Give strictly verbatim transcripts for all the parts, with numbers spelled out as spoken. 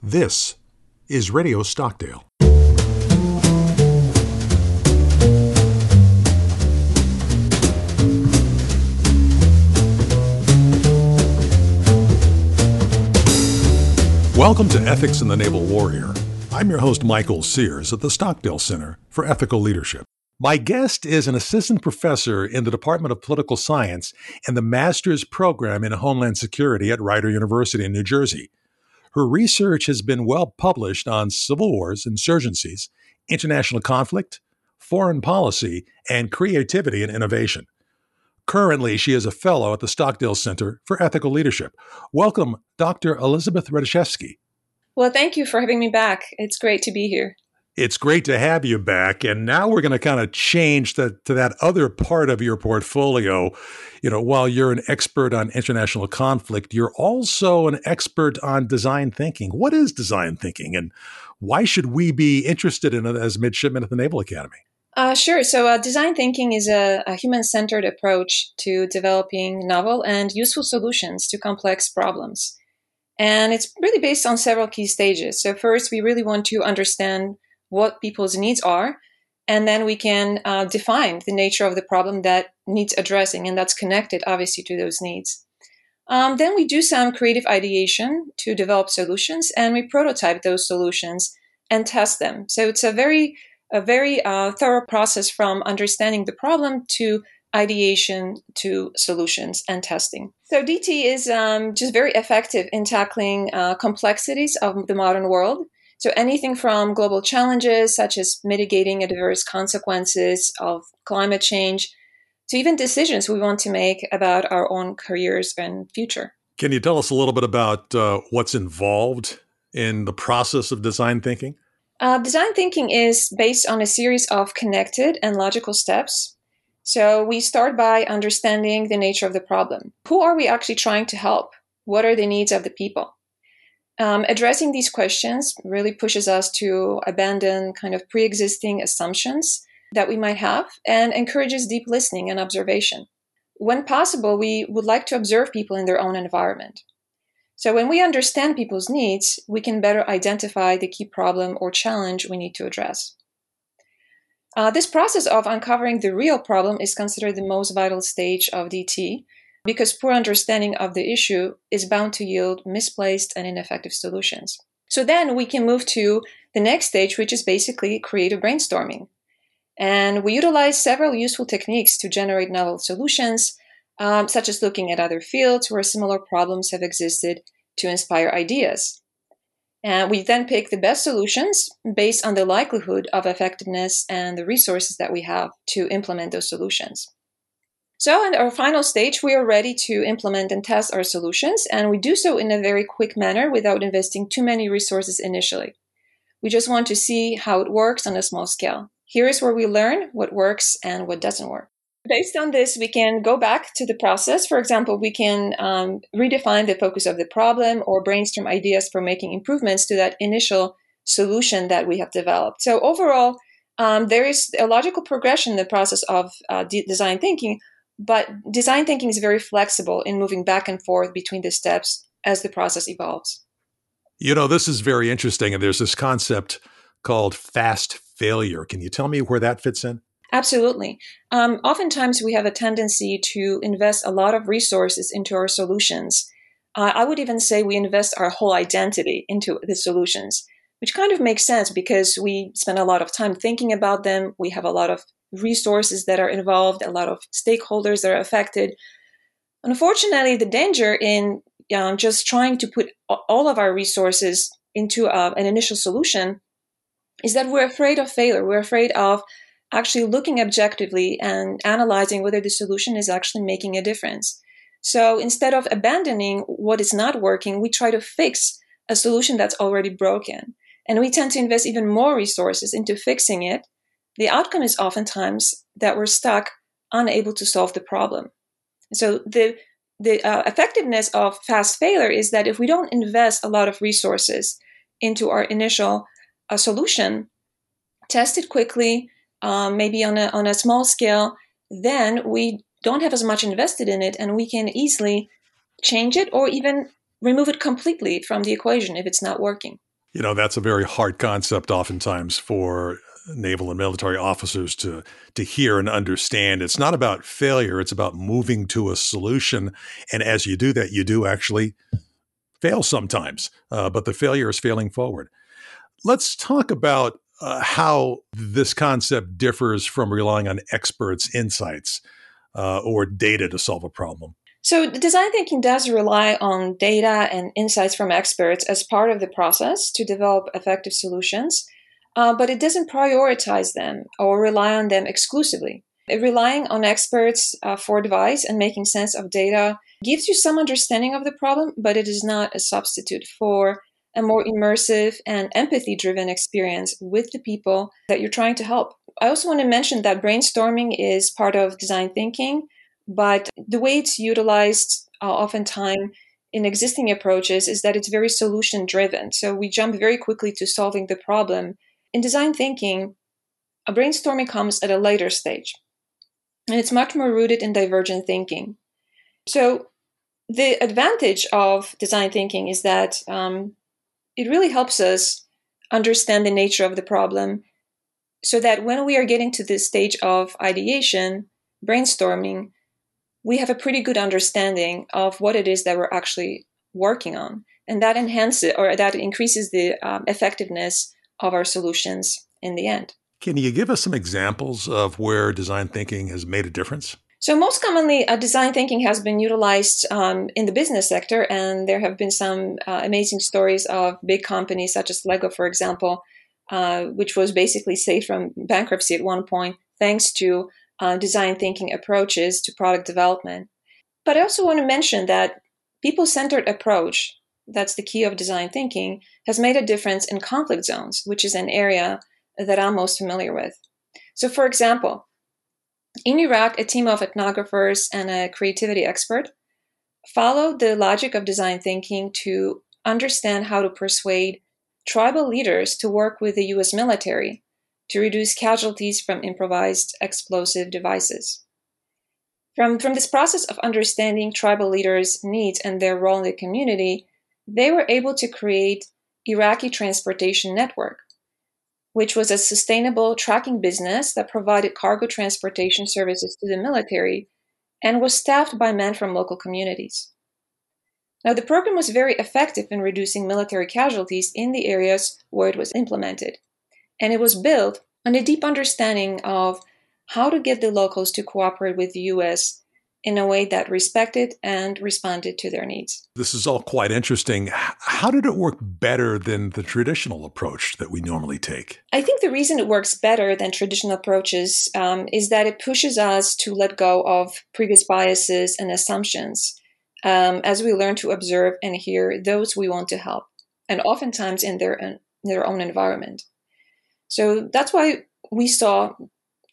This is Radio Stockdale. Welcome to Ethics in the Naval Warrior. I'm your host, Michael Sears, at the Stockdale Center for Ethical Leadership. My guest is an assistant professor in the Department of Political Science and the master's program in Homeland Security at Rider University in New Jersey. Her research has been well published on civil wars, insurgencies, international conflict, foreign policy, and creativity and innovation. Currently, she is a fellow at the Stockdale Center for Ethical Leadership. Welcome, Doctor Elizabeth Radziszewski. Well, thank you for having me back. It's great to be here. It's great to have you back. And now we're going to kind of change the, to that other part of your portfolio. You know, while you're an expert on international conflict, you're also an expert on design thinking. What is design thinking, and why should we be interested in it as midshipmen at the Naval Academy? Uh, sure. So uh, design thinking is a, a human-centered approach to developing novel and useful solutions to complex problems. And it's really based on several key stages. So first, we really want to understand what people's needs are, and then we can uh, define the nature of the problem that needs addressing, and that's connected, obviously, to those needs. Um, then we do some creative ideation to develop solutions, and we prototype those solutions and test them. So it's a very A very uh, thorough process from understanding the problem to ideation to solutions and testing. So D T is um, just very effective in tackling uh, complexities of the modern world. So anything from global challenges, such as mitigating adverse consequences of climate change, to even decisions we want to make about our own careers and future. Can you tell us a little bit about uh, what's involved in the process of design thinking? Uh, design thinking is based on a series of connected and logical steps. So we start by understanding the nature of the problem. Who are we actually trying to help? What are the needs of the people? Um, addressing these questions really pushes us to abandon kind of pre-existing assumptions that we might have and encourages deep listening and observation. When possible, we would like to observe people in their own environment. So when we understand people's needs, we can better identify the key problem or challenge we need to address. Uh, this process of uncovering the real problem is considered the most vital stage of D T because poor understanding of the issue is bound to yield misplaced and ineffective solutions. So then we can move to the next stage, which is basically creative brainstorming. And we utilize several useful techniques to generate novel solutions, Um, such as looking at other fields where similar problems have existed to inspire ideas. And we then pick the best solutions based on the likelihood of effectiveness and the resources that we have to implement those solutions. So in our final stage, we are ready to implement and test our solutions, and we do so in a very quick manner without investing too many resources initially. We just want to see how it works on a small scale. Here is where we learn what works and what doesn't work. Based on this, we can go back to the process. For example, we can um, redefine the focus of the problem or brainstorm ideas for making improvements to that initial solution that we have developed. So overall, um, there is a logical progression in the process of uh, de- design thinking, but design thinking is very flexible in moving back and forth between the steps as the process evolves. You know, this is very interesting, and there's this concept called fast failure. Can you tell me where that fits in? Absolutely. Um, oftentimes, we have a tendency to invest a lot of resources into our solutions. Uh, I would even say we invest our whole identity into the solutions, which kind of makes sense because we spend a lot of time thinking about them. We have a lot of resources that are involved, a lot of stakeholders that are affected. Unfortunately, the danger in um, just trying to put all of our resources into uh, an initial solution is that we're afraid of failure. We're afraid of actually looking objectively and analyzing whether the solution is actually making a difference. So instead of abandoning what is not working, we try to fix a solution that's already broken. And we tend to invest even more resources into fixing it. The outcome is oftentimes that we're stuck, unable to solve the problem. So the the uh, effectiveness of fast failure is that if we don't invest a lot of resources into our initial uh, solution, test it quickly, Um, maybe on a on a small scale, then we don't have as much invested in it, and we can easily change it or even remove it completely from the equation if it's not working. You know, that's a very hard concept oftentimes for naval and military officers to to hear and understand. It's not about failure. It's about moving to a solution. And as you do that, you do actually fail sometimes. Uh, but the failure is failing forward. Let's talk about uh, how this concept differs from relying on experts' insights uh, or data to solve a problem. So design thinking does rely on data and insights from experts as part of the process to develop effective solutions. Uh, but it doesn't prioritize them or rely on them exclusively. Relying on experts uh, for advice and making sense of data gives you some understanding of the problem, but it is not a substitute for a more immersive and empathy-driven experience with the people that you're trying to help. I also want to mention that brainstorming is part of design thinking, but the way it's utilized uh, oftentimes in existing approaches is that it's very solution-driven. So we jump very quickly to solving the problem. In design thinking, a brainstorming comes at a later stage, and it's much more rooted in divergent thinking. So the advantage of design thinking is that um, it really helps us understand the nature of the problem so that when we are getting to this stage of ideation, brainstorming, we have a pretty good understanding of what it is that we're actually working on. And that enhances or that increases the um, effectiveness of our solutions in the end. Can you give us some examples of where design thinking has made a difference? So most commonly, uh, design thinking has been utilized um, in the business sector, and there have been some uh, amazing stories of big companies such as Lego, for example, uh, which was basically saved from bankruptcy at one point, thanks to uh, design thinking approaches to product development. But I also want to mention that people-centered approach, that's the key of design thinking, has made a difference in conflict zones, which is an area that I'm most familiar with. So for example, in Iraq, a team of ethnographers and a creativity expert followed the logic of design thinking to understand how to persuade tribal leaders to work with the U S military to reduce casualties from improvised explosive devices. From, from this process of understanding tribal leaders' needs and their role in the community, they were able to create Iraqi Transportation Network, which was a sustainable tracking business that provided cargo transportation services to the military and was staffed by men from local communities. Now, the program was very effective in reducing military casualties in the areas where it was implemented, and it was built on a deep understanding of how to get the locals to cooperate with the U S in a way that respected and responded to their needs. This is all quite interesting. How did it work better than the traditional approach that we normally take? I think the reason it works better than traditional approaches um, is that it pushes us to let go of previous biases and assumptions um, as we learn to observe and hear those we want to help, and oftentimes in their, in their own environment. So that's why we saw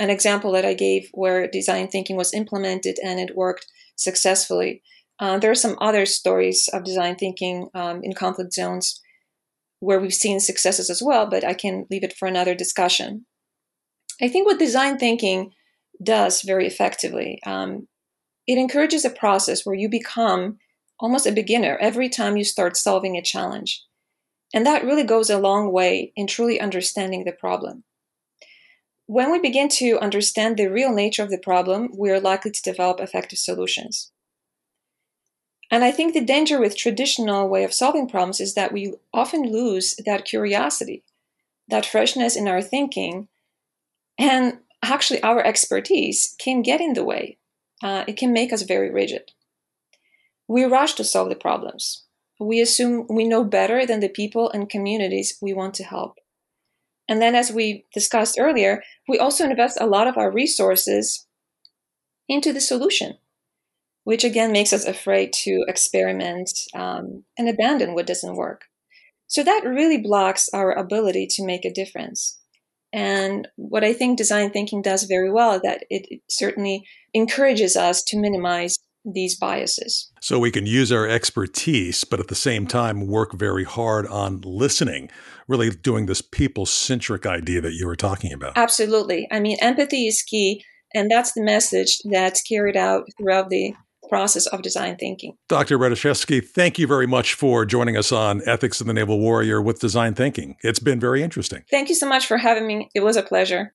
an example that I gave where design thinking was implemented and it worked successfully. Uh, there are some other stories of design thinking um, in conflict zones where we've seen successes as well, but I can leave it for another discussion. I think what design thinking does very effectively, um, it encourages a process where you become almost a beginner every time you start solving a challenge. And that really goes a long way in truly understanding the problem. When we begin to understand the real nature of the problem, we are likely to develop effective solutions. And I think the danger with traditional way of solving problems is that we often lose that curiosity, that freshness in our thinking, and actually our expertise can get in the way. Uh, it can make us very rigid. We rush to solve the problems. We assume we know better than the people and communities we want to help. And then, as we discussed earlier, we also invest a lot of our resources into the solution, which again makes us afraid to experiment um, and abandon what doesn't work. So that really blocks our ability to make a difference. And what I think design thinking does very well is that it, it certainly encourages us to minimize these biases. So we can use our expertise, but at the same time, work very hard on listening, really doing this people-centric idea that you were talking about. Absolutely. I mean, empathy is key, and that's the message that's carried out throughout the process of design thinking. Doctor Radziszewski, thank you very much for joining us on Ethics in the Naval Warrior with Design Thinking. It's been very interesting. Thank you so much for having me. It was a pleasure.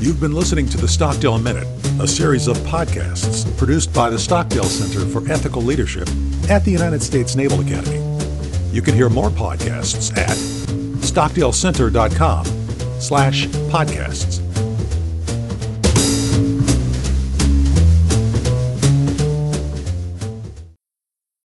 You've been listening to the Stockdale Minute, a series of podcasts produced by the Stockdale Center for Ethical Leadership at the United States Naval Academy. You can hear more podcasts at stockdalecenter dot com slash podcasts.